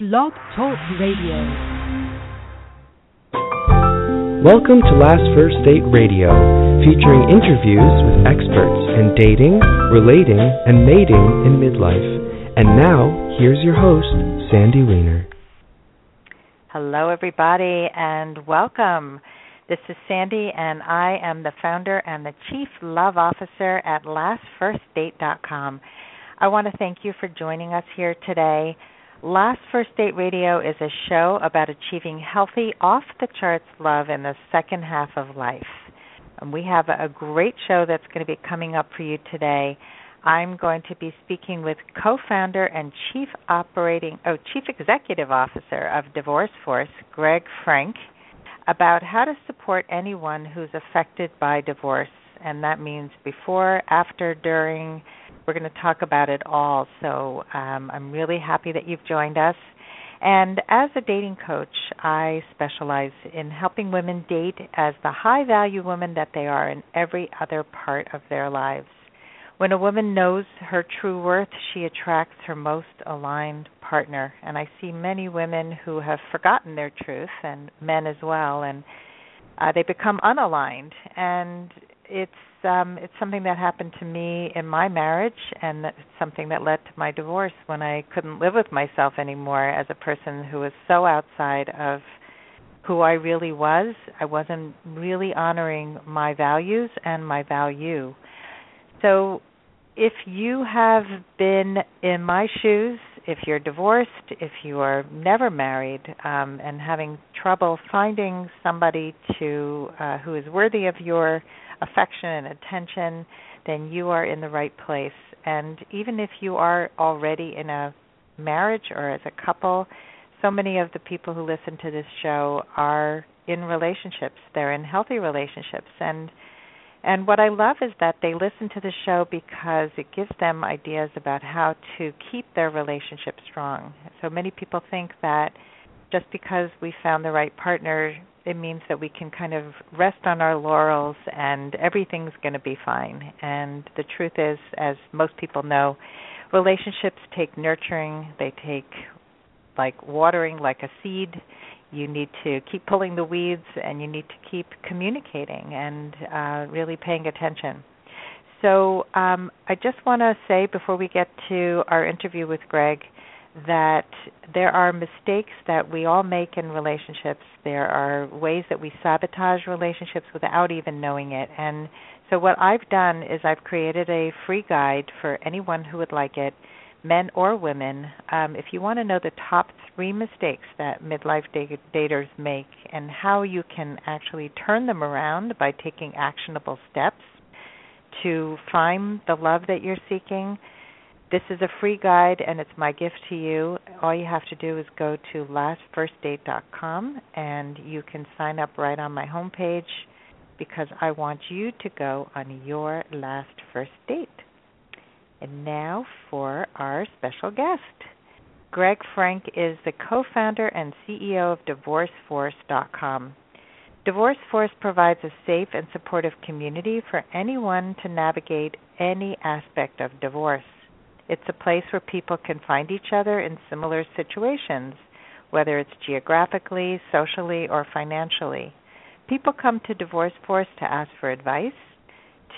Blog Talk Radio. Welcome to Last First Date Radio, featuring interviews with experts in dating, relating, and mating in midlife. And now, here's your host, Sandy Weiner. Hello, everybody, and welcome. This is Sandy, and I am the founder and the Chief Love Officer at LastFirstDate.com. I want to thank you for joining us here today. Last First Date Radio is a show about achieving healthy, off-the-charts love in the second half of life. And we have a great show that's going to be coming up for you today. I'm going to be speaking with co-founder and Chief Executive Officer of Divorce Force, Greg Frank, about how to support anyone who's affected by divorce. And that means before, after, during. We're going to talk about it all. So I'm really happy that you've joined us. And as a dating coach, I specialize in helping women date as the high-value women that they are in every other part of their lives. When a woman knows her true worth, she attracts her most aligned partner. And I see many women who have forgotten their truth, and men as well, and they become unaligned. And it's something that happened to me in my marriage, and that's something that led to my divorce when I couldn't live with myself anymore as a person who was so outside of who I really was. I wasn't really honoring my values and my value. So if you have been in my shoes, if you're divorced, if you are never married and having trouble finding somebody who is worthy of your affection and attention, then you are in the right place. And even if you are already in a marriage or as a couple, so many of the people who listen to this show are in relationships. They're in healthy relationships. And what I love is that they listen to the show because it gives them ideas about how to keep their relationship strong. So many people think that just because we found the right partner, it means that we can kind of rest on our laurels and everything's going to be fine. And the truth is, as most people know, relationships take nurturing. They take like watering, like a seed. You need to keep pulling the weeds, and you need to keep communicating and really paying attention. So I just want to say before we get to our interview with Greg that there are mistakes that we all make in relationships. There are ways that we sabotage relationships without even knowing it. And so what I've done is I've created a free guide for anyone who would like it, men or women, if you want to know the top 3 mistakes that midlife daters make and how you can actually turn them around by taking actionable steps to find the love that you're seeking. This is a free guide, and it's my gift to you. All you have to do is go to LastFirstDate.com, and you can sign up right on my homepage because I want you to go on your last first date. And now for our special guest. Greg Frank is the co-founder and CEO of DivorceForce.com. Divorce Force provides a safe and supportive community for anyone to navigate any aspect of divorce. It's a place where people can find each other in similar situations, whether it's geographically, socially, or financially. People come to Divorce Force to ask for advice,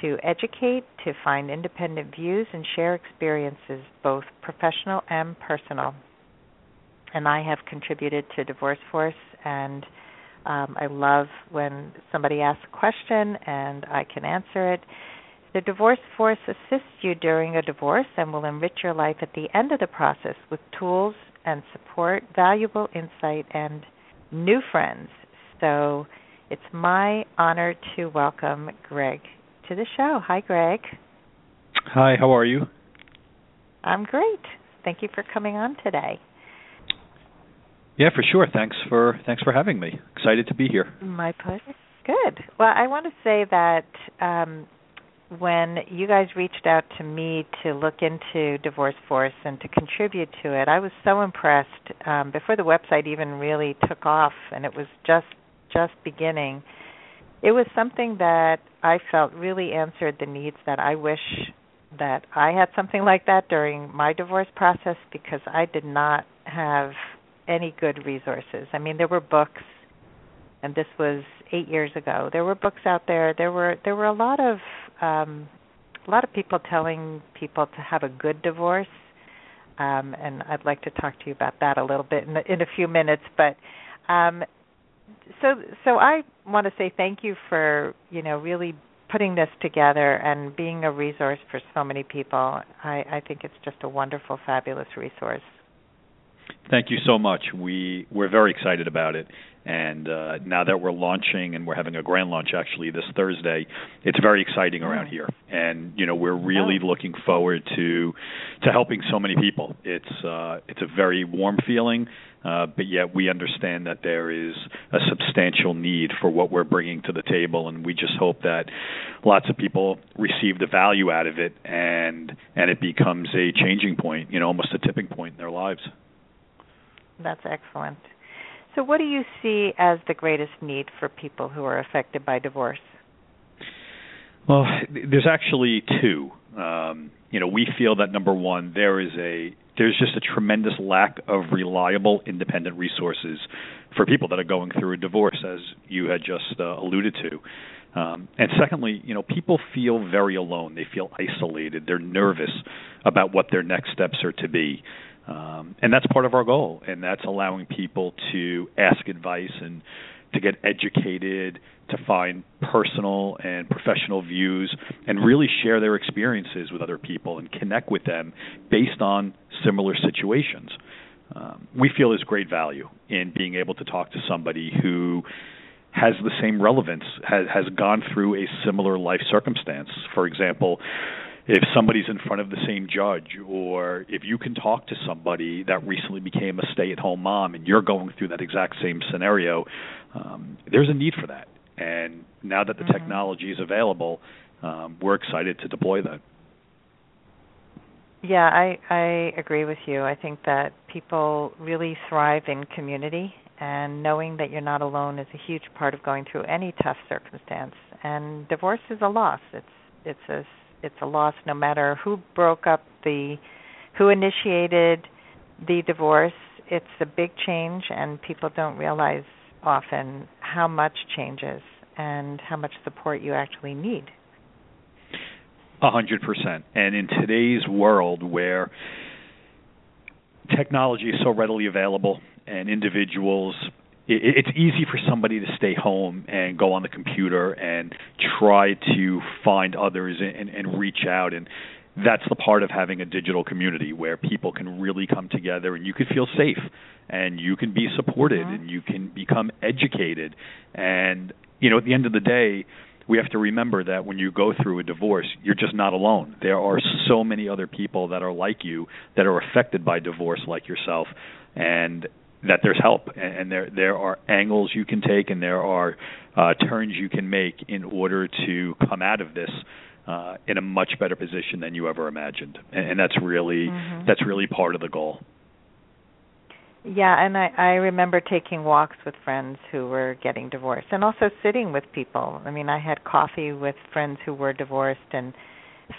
to educate, to find independent views, and share experiences, both professional and personal. And I have contributed to Divorce Force, and I love when somebody asks a question and I can answer it. The Divorce Force assists you during a divorce and will enrich your life at the end of the process with tools and support, valuable insight, and new friends. So it's my honor to welcome Greg to the show. Hi, Greg. Hi, how are you? I'm great. Thank you for coming on today. Yeah, for sure. Thanks for having me. Excited to be here. My pleasure. Good. Well, I want to say that when you guys reached out to me to look into Divorce Force and to contribute to it, I was so impressed before the website even really took off, and it was just beginning. It was something that I felt really answered the needs that I wish that I had something like that during my divorce process, because I did not have any good resources. I mean, there were books, and this was 8 years ago. There were books out there. There were a lot of people telling people to have a good divorce, and I'd like to talk to you about that a little bit in a few minutes. But so I want to say thank you for, you know, really putting this together and being a resource for so many people. I think it's just a wonderful, fabulous resource. Thank you so much. We're very excited about it. And now that we're launching, and we're having a grand launch actually this Thursday, it's very exciting around here. And, you know, we're really looking forward to helping so many people. It's a very warm feeling, but yet we understand that there is a substantial need for what we're bringing to the table, and we just hope that lots of people receive the value out of it, and it becomes a changing point, you know, almost a tipping point in their lives. That's excellent. So what do you see as the greatest need for people who are affected by divorce? Well, there's actually two. You know, we feel that, number one, there's just a tremendous lack of reliable, independent resources for people that are going through a divorce, as you had just alluded to. And secondly, you know, people feel very alone. They feel isolated. They're nervous about what their next steps are to be. And that's part of our goal, and that's allowing people to ask advice and to get educated, to find personal and professional views, and really share their experiences with other people and connect with them based on similar situations. We feel there's great value in being able to talk to somebody who has the same relevance, has gone through a similar life circumstance. For example, if somebody's in front of the same judge, or if you can talk to somebody that recently became a stay-at-home mom and you're going through that exact same scenario, there's a need for that. And now that the technology is available, we're excited to deploy that. Yeah, I agree with you. I think that people really thrive in community, and knowing that you're not alone is a huge part of going through any tough circumstance. And divorce is a loss. It's a loss no matter who broke up who initiated the divorce. It's a big change, and people don't realize often how much changes and how much support you actually need. 100%. And in today's world where technology is so readily available and individuals, it's easy for somebody to stay home and go on the computer and try to find others and reach out. And that's the part of having a digital community where people can really come together, and you can feel safe, and you can be supported, and you can become educated. And, you know, at the end of the day, we have to remember that when you go through a divorce, you're just not alone. There are so many other people that are like you, that are affected by divorce like yourself, and that there's help, and there are angles you can take, and there are turns you can make in order to come out of this in a much better position than you ever imagined. And that's really part of the goal. Yeah, and I remember taking walks with friends who were getting divorced, and also sitting with people. I mean, I had coffee with friends who were divorced and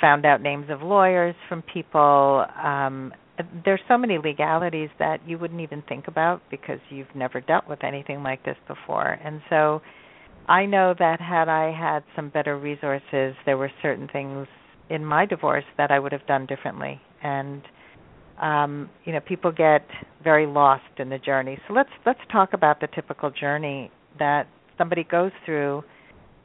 found out names of lawyers from people. There's so many legalities that you wouldn't even think about because you've never dealt with anything like this before. And so I know that had I had some better resources, there were certain things in my divorce that I would have done differently. And, you know, people get very lost in the journey. So let's talk about the typical journey that somebody goes through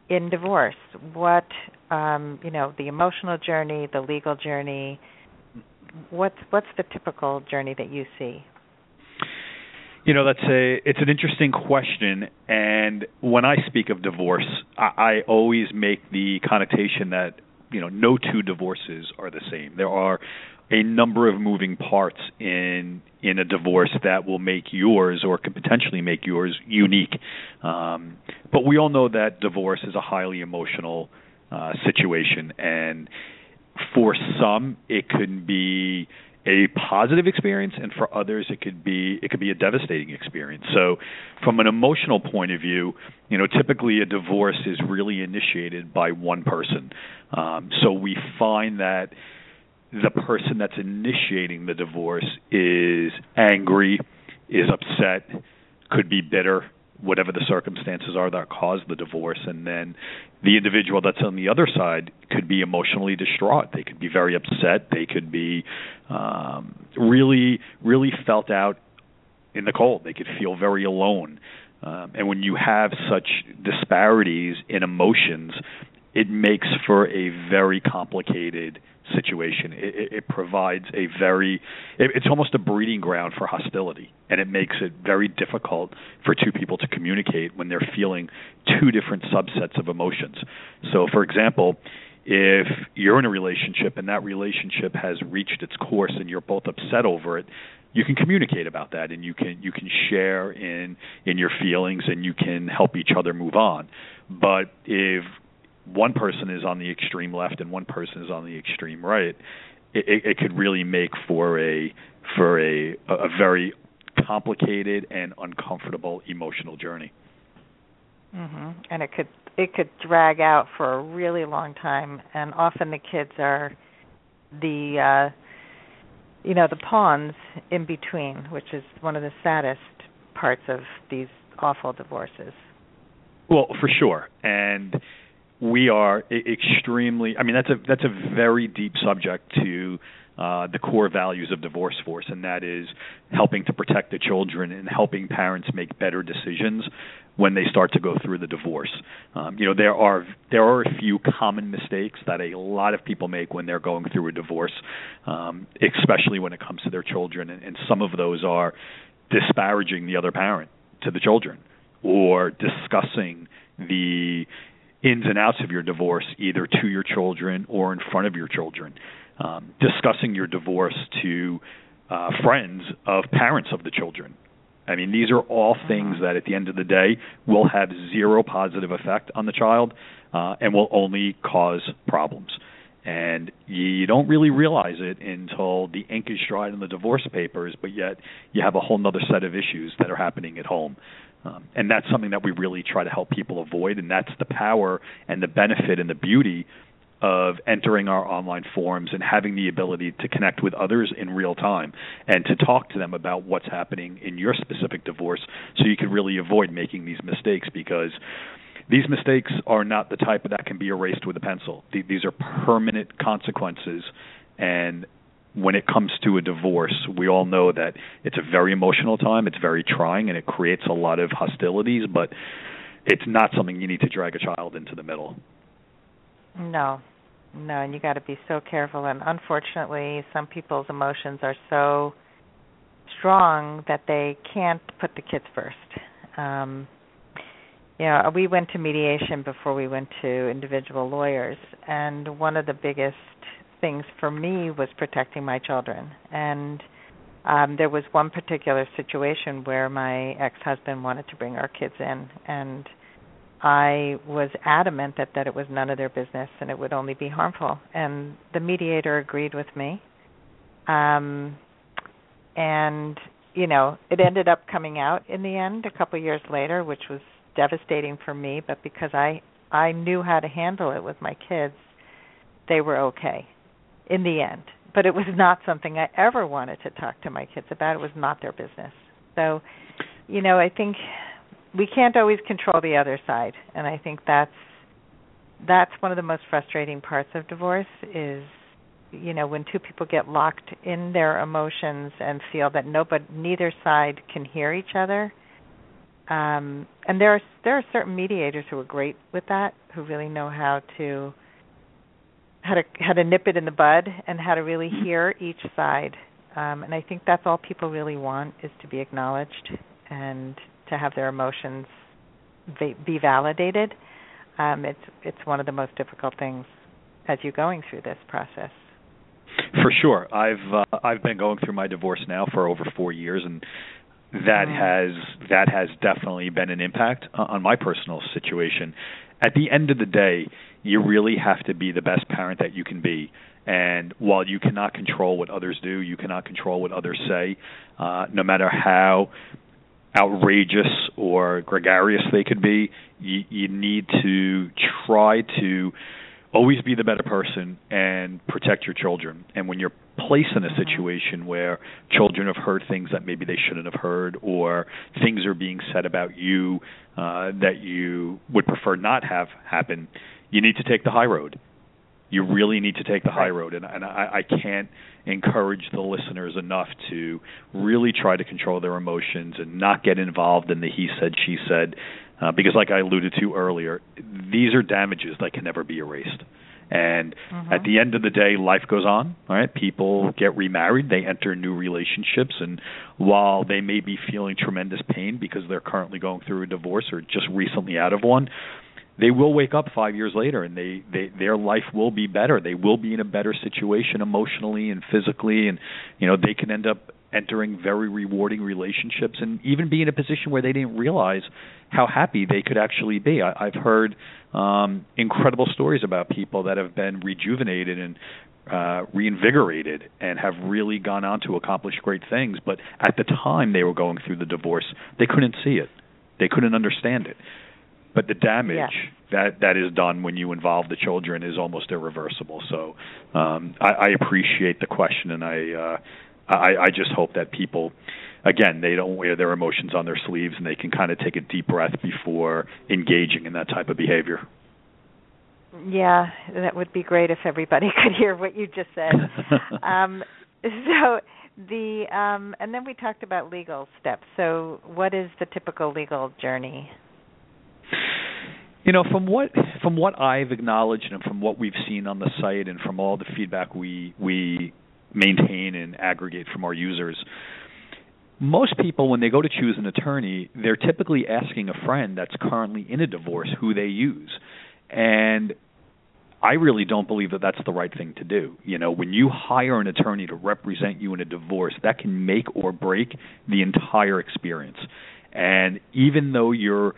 in divorce. What, you know, the emotional journey, the legal journey. What's the typical journey that you see? You know, it's an interesting question. And when I speak of divorce, I always make the connotation that, you know, no two divorces are the same. There are a number of moving parts in a divorce that will make yours, or could potentially make yours, unique. But we all know that divorce is a highly emotional situation, and for some, it could be a positive experience, and for others, it could be a devastating experience. So, from an emotional point of view, you know, typically a divorce is really initiated by one person. So we find that the person that's initiating the divorce is angry, is upset, could be bitter, whatever the circumstances are that caused the divorce. And then the individual that's on the other side could be emotionally distraught. They could be very upset. They could be really, really felt out in the cold. They could feel very alone. And when you have such disparities in emotions, it makes for a very complicated situation. It provides a very, it's almost a breeding ground for hostility, and it makes it very difficult for two people to communicate when they're feeling two different subsets of emotions. So, for example, if you're in a relationship and that relationship has reached its course and you're both upset over it, you can communicate about that, and you can share in your feelings, and you can help each other move on. But if one person is on the extreme left and one person is on the extreme right, it could really make for a very complicated and uncomfortable emotional journey. Mm-hmm. And it could drag out for a really long time, and often the kids are the pawns in between, which is one of the saddest parts of these awful divorces. Well, for sure, and we are extremely, I mean, that's a very deep subject to the core values of Divorce Force, and that is helping to protect the children and helping parents make better decisions when they start to go through the divorce. There are a few common mistakes that a lot of people make when they're going through a divorce, especially when it comes to their children, and some of those are disparaging the other parent to the children, or discussing the ins and outs of your divorce either to your children or in front of your children, discussing your divorce to friends of parents of the children. I mean, these are all things that at the end of the day will have zero positive effect on the child and will only cause problems. And you don't really realize it until the ink is dried on the divorce papers, but yet you have a whole other set of issues that are happening at home. And that's something that we really try to help people avoid, and that's the power and the benefit and the beauty of entering our online forums and having the ability to connect with others in real time and to talk to them about what's happening in your specific divorce, so you can really avoid making these mistakes, because these mistakes are not the type that can be erased with a pencil. These are permanent consequences, and when it comes to a divorce, we all know that it's a very emotional time, it's very trying, and it creates a lot of hostilities, but it's not something you need to drag a child into the middle. No, and you got to be so careful, and unfortunately, some people's emotions are so strong that they can't put the kids first. We went to mediation before we went to individual lawyers, and one of the biggest things for me was protecting my children. And there was one particular situation where my ex-husband wanted to bring our kids in, and I was adamant that it was none of their business and it would only be harmful. And the mediator agreed with me. It ended up coming out in the end a couple years later, which was devastating for me, but because I knew how to handle it with my kids, they were okay in the end. But it was not something I ever wanted to talk to my kids about. It was not their business. So, I think we can't always control the other side, and I think that's one of the most frustrating parts of divorce is, when two people get locked in their emotions and feel that neither side can hear each other. And there are certain mediators who are great with that, who really know how to nip it in the bud and how to really hear each side. And I think that's all people really want, is to be acknowledged and to have their emotions be validated. It's one of the most difficult things as you're going through this process. For sure, I've been going through my divorce now for over 4 years, and that has definitely been an impact on my personal situation. At the end of the day, you really have to be the best parent that you can be. And while you cannot control what others do, you cannot control what others say, no matter how outrageous or gregarious they could be, you need to try to always be the better person and protect your children. And when you're placed in a situation where children have heard things that maybe they shouldn't have heard, or things are being said about you that you would prefer not have happen, you need to take the high road. You really need to take the high road. And I can't encourage the listeners enough to really try to control their emotions and not get involved in the he said, she said, because like I alluded to earlier, these are damages that can never be erased. And at the end of the day, life goes on, all right? People get remarried, they enter new relationships, and while they may be feeling tremendous pain because they're currently going through a divorce or just recently out of one, they will wake up 5 years later and their life will be better. They will be in a better situation emotionally and physically, and you know, they can end up entering very rewarding relationships and even be in a position where they didn't realize how happy they could actually be. I've heard incredible stories about people that have been rejuvenated and reinvigorated and have really gone on to accomplish great things, but at the time they were going through the divorce, they couldn't see it. They couldn't understand it. But the damage that is done when you involve the children is almost irreversible. So I appreciate the question, and I just hope that people, again, they don't wear their emotions on their sleeves and they can kind of take a deep breath before engaging in that type of behavior. Yeah, that would be great if everybody could hear what you just said. And then we talked about legal steps. So what is the typical legal journey? You know, from what I've acknowledged and from what we've seen on the site and from all the feedback we maintain and aggregate from our users, most people, when they go to choose an attorney, they're typically asking a friend that's currently in a divorce who they use. And I really don't believe that that's the right thing to do. You know, when you hire an attorney to represent you in a divorce, that can make or break the entire experience. And even though you're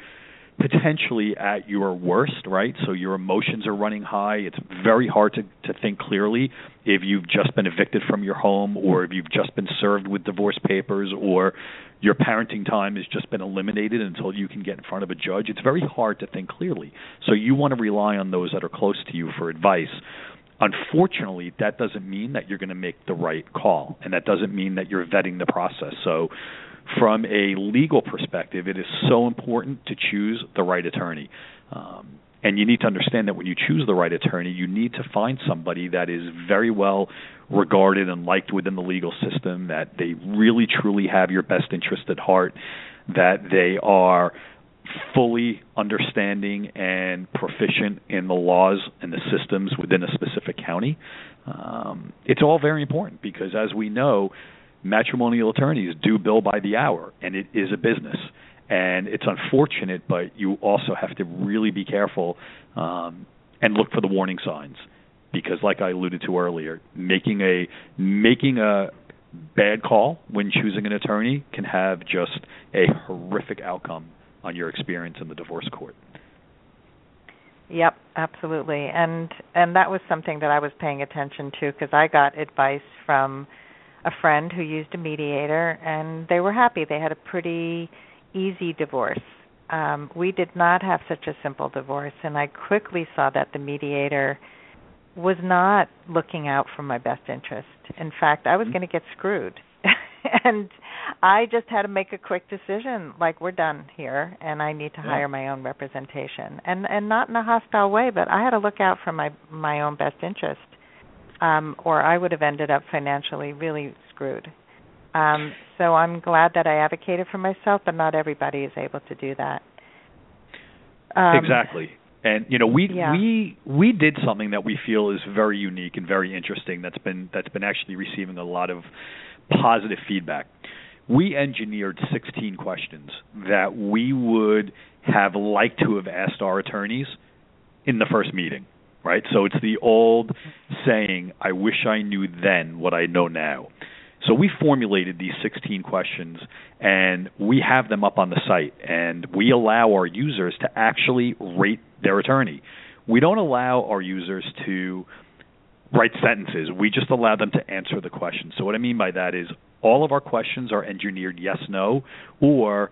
potentially at your worst, right? So your emotions are running high. It's very hard to think clearly if you've just been evicted from your home, or if you've just been served with divorce papers, or your parenting time has just been eliminated until you can get in front of a judge. It's very hard to think clearly. So you want to rely on those that are close to you for advice. Unfortunately, that doesn't mean that you're going to make the right call, and that doesn't mean that you're vetting the process. So from a legal perspective, it is so important to choose the right attorney. And you need to understand that when you choose the right attorney, you need to find somebody that is very well regarded and liked within the legal system, that they really, truly have your best interest at heart, that they are fully understanding and proficient in the laws and the systems within a specific county. It's all very important because, as we know, matrimonial attorneys do bill by the hour, and it is a business. And it's unfortunate, but you also have to really be careful and look for the warning signs, because like I alluded to earlier, making a bad call when choosing an attorney can have just a horrific outcome on your experience in the divorce court. Yep, absolutely. And that was something that I was paying attention to, because I got advice from a friend who used a mediator, and they were happy. They had a pretty easy divorce. We did not have such a simple divorce, and I quickly saw that the mediator was not looking out for my best interest. In fact, I was going to get screwed. And I just had to make a quick decision, like, we're done here, and I need to hire my own representation. And not in a hostile way, but I had to look out for my own best interest. Or I would have ended up financially really screwed. So I'm glad that I advocated for myself, but not everybody is able to do that. Exactly. And you know, we did something that we feel is very unique and very interesting, that's been actually receiving a lot of positive feedback. We engineered 16 questions that we would have liked to have asked our attorneys in the first meeting. Right? So it's the old saying, I wish I knew then what I know now. So we formulated these 16 questions, and we have them up on the site, and we allow our users to actually rate their attorney. We don't allow our users to write sentences. We just allow them to answer the question. So what I mean by that is all of our questions are engineered yes, no, or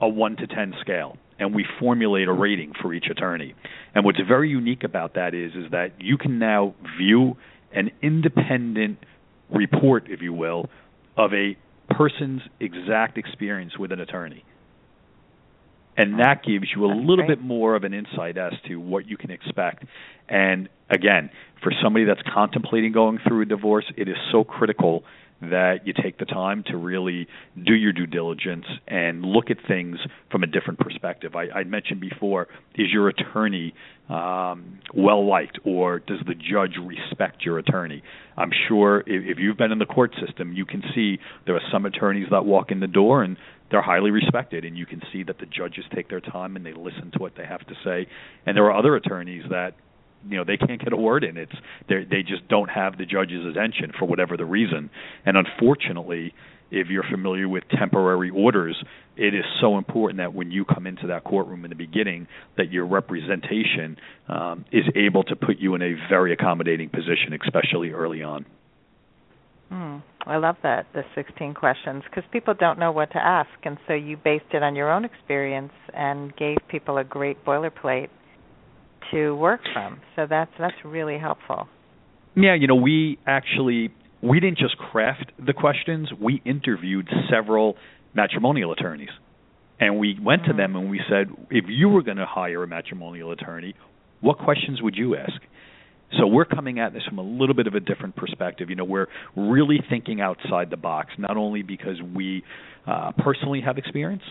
a 1 to 10 scale, and we formulate a rating for each attorney. And what's very unique about that is that you can now view an independent report, if you will, of a person's exact experience with an attorney. And that gives you a little bit more of an insight as to what you can expect. And again, for somebody that's contemplating going through a divorce, it is so critical that you take the time to really do your due diligence and look at things from a different perspective. I mentioned before, is your attorney well-liked, or does the judge respect your attorney? I'm sure if you've been in the court system, you can see there are some attorneys that walk in the door and they're highly respected, and you can see that the judges take their time and they listen to what they have to say. And there are other attorneys that, you know, they can't get a word in. They just don't have the judge's attention for whatever the reason. And unfortunately, if you're familiar with temporary orders, it is so important that when you come into that courtroom in the beginning, that your representation is able to put you in a very accommodating position, especially early on. I love that, the 16 questions, because people don't know what to ask. And so you based it on your own experience and gave people a great boilerplate to work from. So that's really helpful. Yeah, you know, we didn't just craft the questions. We interviewed several matrimonial attorneys. And we went to them and we said, if you were going to hire a matrimonial attorney, what questions would you ask? So we're coming at this from a little bit of a different perspective. You know, we're really thinking outside the box, not only because we personally have experience,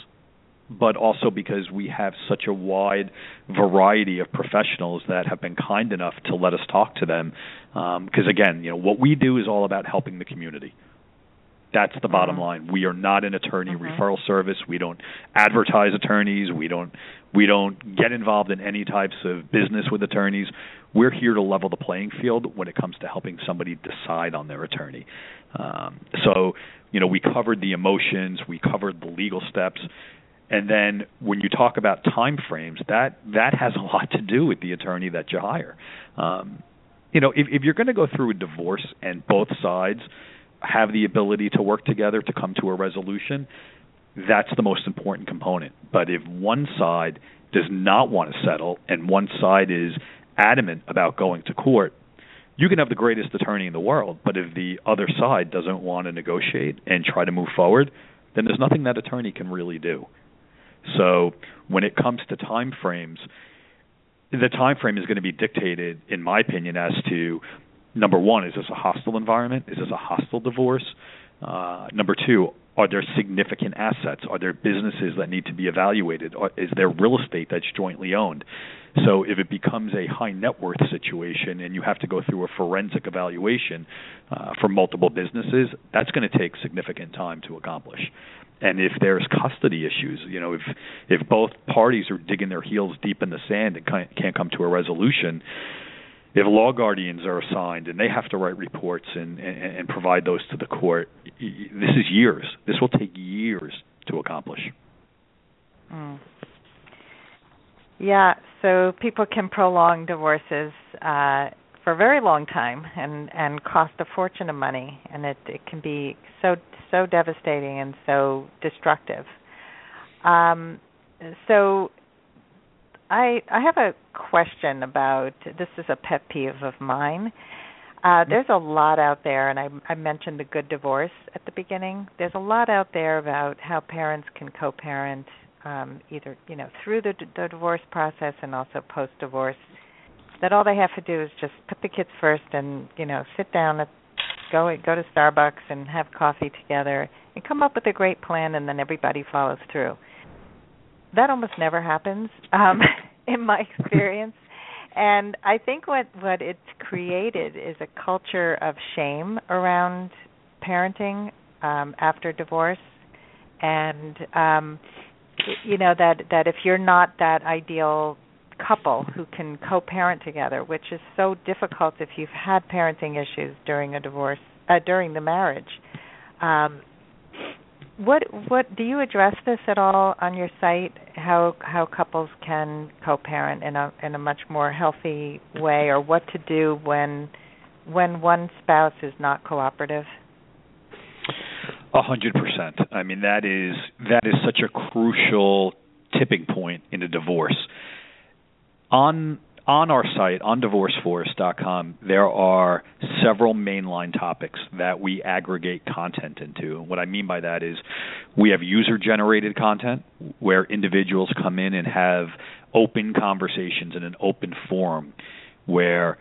but also because we have such a wide variety of professionals that have been kind enough to let us talk to them. Because, again, you know, what we do is all about helping the community. That's the bottom line. We are not an attorney referral service. We don't advertise attorneys. We don't get involved in any types of business with attorneys. We're here to level the playing field when it comes to helping somebody decide on their attorney. So, you know, we covered the emotions. We covered the legal steps. And then when you talk about time frames, that has a lot to do with the attorney that you hire. You know, if you're going to go through a divorce and both sides have the ability to work together to come to a resolution, that's the most important component. But if one side does not want to settle and one side is adamant about going to court, you can have the greatest attorney in the world, but if the other side doesn't want to negotiate and try to move forward, then there's nothing that attorney can really do. So when it comes to time frames, the time frame is going to be dictated, in my opinion, as to number one, is this a hostile environment? Is this a hostile divorce? Number two, are there significant assets? Are there businesses that need to be evaluated? Is there real estate that's jointly owned? So if it becomes a high net worth situation and you have to go through a forensic evaluation for multiple businesses, that's going to take significant time to accomplish. And if there's custody issues, you know, if both parties are digging their heels deep in the sand and can't come to a resolution, if law guardians are assigned and they have to write reports and provide those to the court, this is years. This will take years to accomplish. Yeah, so people can prolong divorces for a very long time and cost a fortune of money, and it can be so devastating and so destructive. So I have a question about, this is a pet peeve of mine. There's a lot out there, and I mentioned the good divorce at the beginning. There's a lot out there about how parents can co-parent either, you know, through the divorce process and also post-divorce, that all they have to do is just put the kids first and, you know, sit down, go to Starbucks and have coffee together and come up with a great plan, and then everybody follows through. That almost never happens in my experience. And I think what it's created is a culture of shame around parenting after divorce. And, you know, that if you're not that ideal couple who can co-parent together, which is so difficult if you've had parenting issues during a divorce, during the marriage, What do you address this at all on your site? How couples can co-parent in a much more healthy way, or what to do when one spouse is not cooperative? 100%. I mean, that is such a crucial tipping point in a divorce. On our site, on divorceforce.com, there are several mainline topics that we aggregate content into. And what I mean by that is we have user-generated content where individuals come in and have open conversations in an open forum where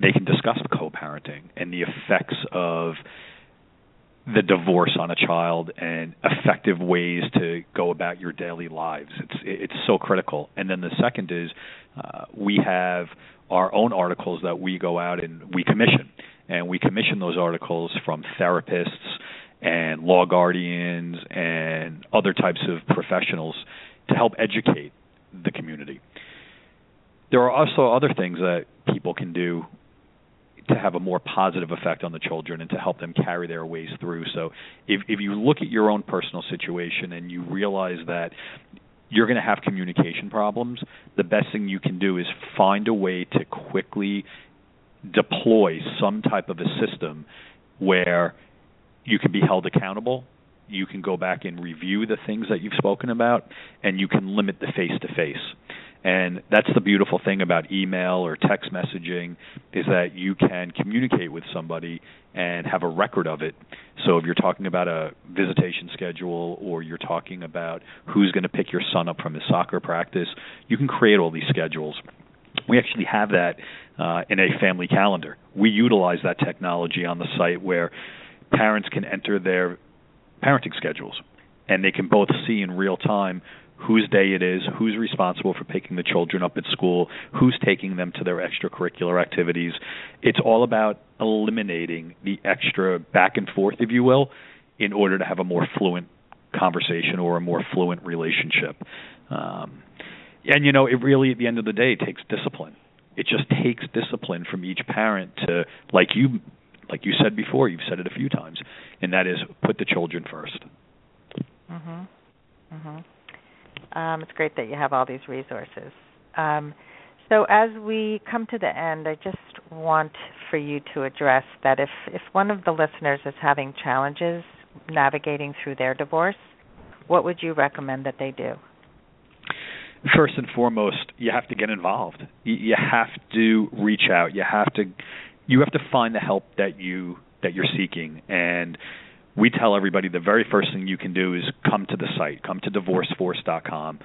they can discuss co-parenting and the effects of the divorce on a child and effective ways to go about your daily lives. It's so critical. And then the second is we have our own articles that we go out and we commission. And we commission those articles from therapists and law guardians and other types of professionals to help educate the community. There are also other things that people can do to have a more positive effect on the children and to help them carry their ways through. So if you look at your own personal situation and you realize that you're going to have communication problems, the best thing you can do is find a way to quickly deploy some type of a system where you can be held accountable, you can go back and review the things that you've spoken about, and you can limit the face-to-face. And that's the beautiful thing about email or text messaging is that you can communicate with somebody and have a record of it. So if you're talking about a visitation schedule or you're talking about who's going to pick your son up from his soccer practice, you can create all these schedules. We actually have that in a family calendar. We utilize that technology on the site where parents can enter their parenting schedules and they can both see in real time whose day it is, who's responsible for picking the children up at school, who's taking them to their extracurricular activities. It's all about eliminating the extra back and forth, if you will, in order to have a more fluent conversation or a more fluent relationship. And, you know, it really, at the end of the day, takes discipline. It just takes discipline from each parent to, like you said before, you've said it a few times, and that is put the children first. Mm-hmm. Mm-hmm. It's great that you have all these resources. So as we come to the end, I just want for you to address that if one of the listeners is having challenges navigating through their divorce, what would you recommend that they do? First and foremost, you have to get involved. You have to reach out. You have to find the help that you're seeking. And we tell everybody the very first thing you can do is come to the site, come to divorceforce.com.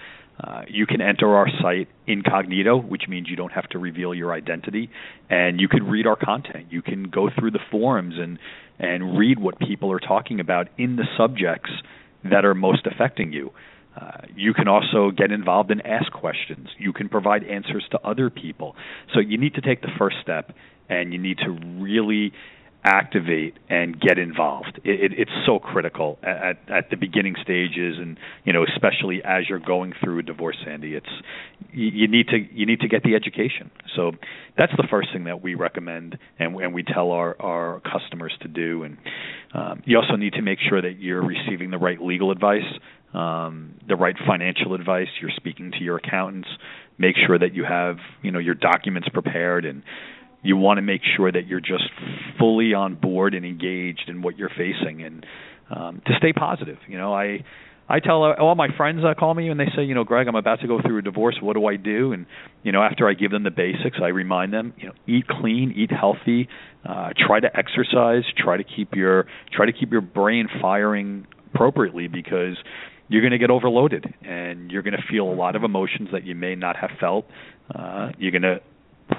You can enter our site incognito, which means you don't have to reveal your identity, and you can read our content. You can go through the forums and read what people are talking about in the subjects that are most affecting you. You can also get involved and ask questions. You can provide answers to other people. So you need to take the first step, and you need to really activate and get involved. It's so critical at the beginning stages, and you know, especially as you're going through a divorce, Sandy. You need to get the education. So that's the first thing that we recommend, and we tell our customers to do. And you also need to make sure that you're receiving the right legal advice, the right financial advice. You're speaking to your accountants. Make sure that you have your documents prepared and. You want to make sure that you're just fully on board and engaged in what you're facing, and to stay positive. I tell all my friends that call me and they say, Greg, I'm about to go through a divorce. What do I do? And after I give them the basics, I remind them, eat clean, eat healthy, try to exercise, try to keep your brain firing appropriately, because you're going to get overloaded and you're going to feel a lot of emotions that you may not have felt. You're going to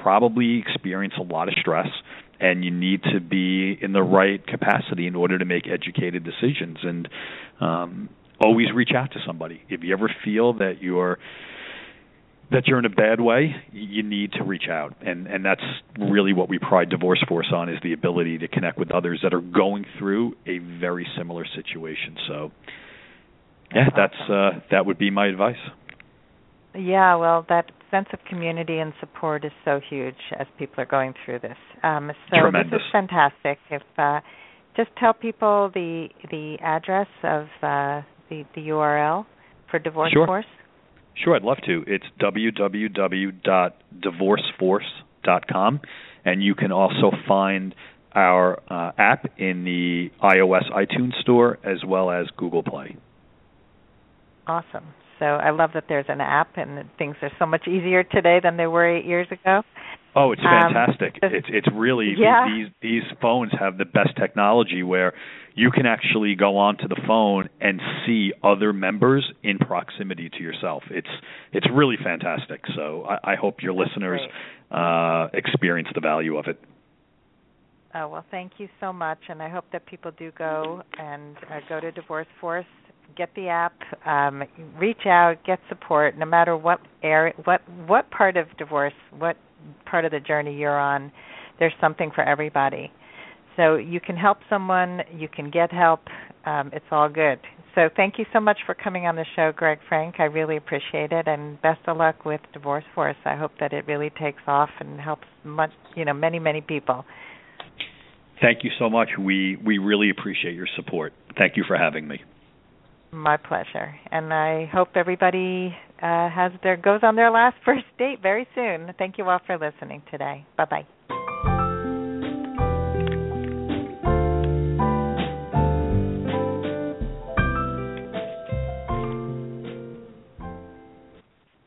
probably experience a lot of stress, and you need to be in the right capacity in order to make educated decisions. And always reach out to somebody. If you ever feel that you're in a bad way, you need to reach out. And that's really what we pride Divorce Force on, is the ability to connect with others that are going through a very similar situation. So yeah, that would be my advice. Yeah, well, that sense of community and support is so huge as people are going through this. Tremendous. This is fantastic. If just tell people the address of the URL for Divorce Force. Sure, I'd love to. It's www.divorceforce.com, and you can also find our app in the iOS iTunes Store as well as Google Play. Awesome. So I love that there's an app and things are so much easier today than they were 8 years ago. Oh, it's fantastic. It's really, yeah. These phones have the best technology where you can actually go onto the phone and see other members in proximity to yourself. It's really fantastic. So I hope your listeners experience the value of it. Oh, well, thank you so much. And I hope that people do go and go to Divorce Force. Get the app, reach out, get support, no matter what area, what part of divorce, what part of the journey you're on, there's something for everybody. So you can help someone, you can get help, it's all good. So thank you so much for coming on the show, Greg Frank. I really appreciate it, and best of luck with Divorce Force. I hope that it really takes off and helps many people. Thank you so much. We really appreciate your support. Thank you for having me. My pleasure, and I hope everybody goes on their last first date very soon. Thank you all for listening today. Bye-bye.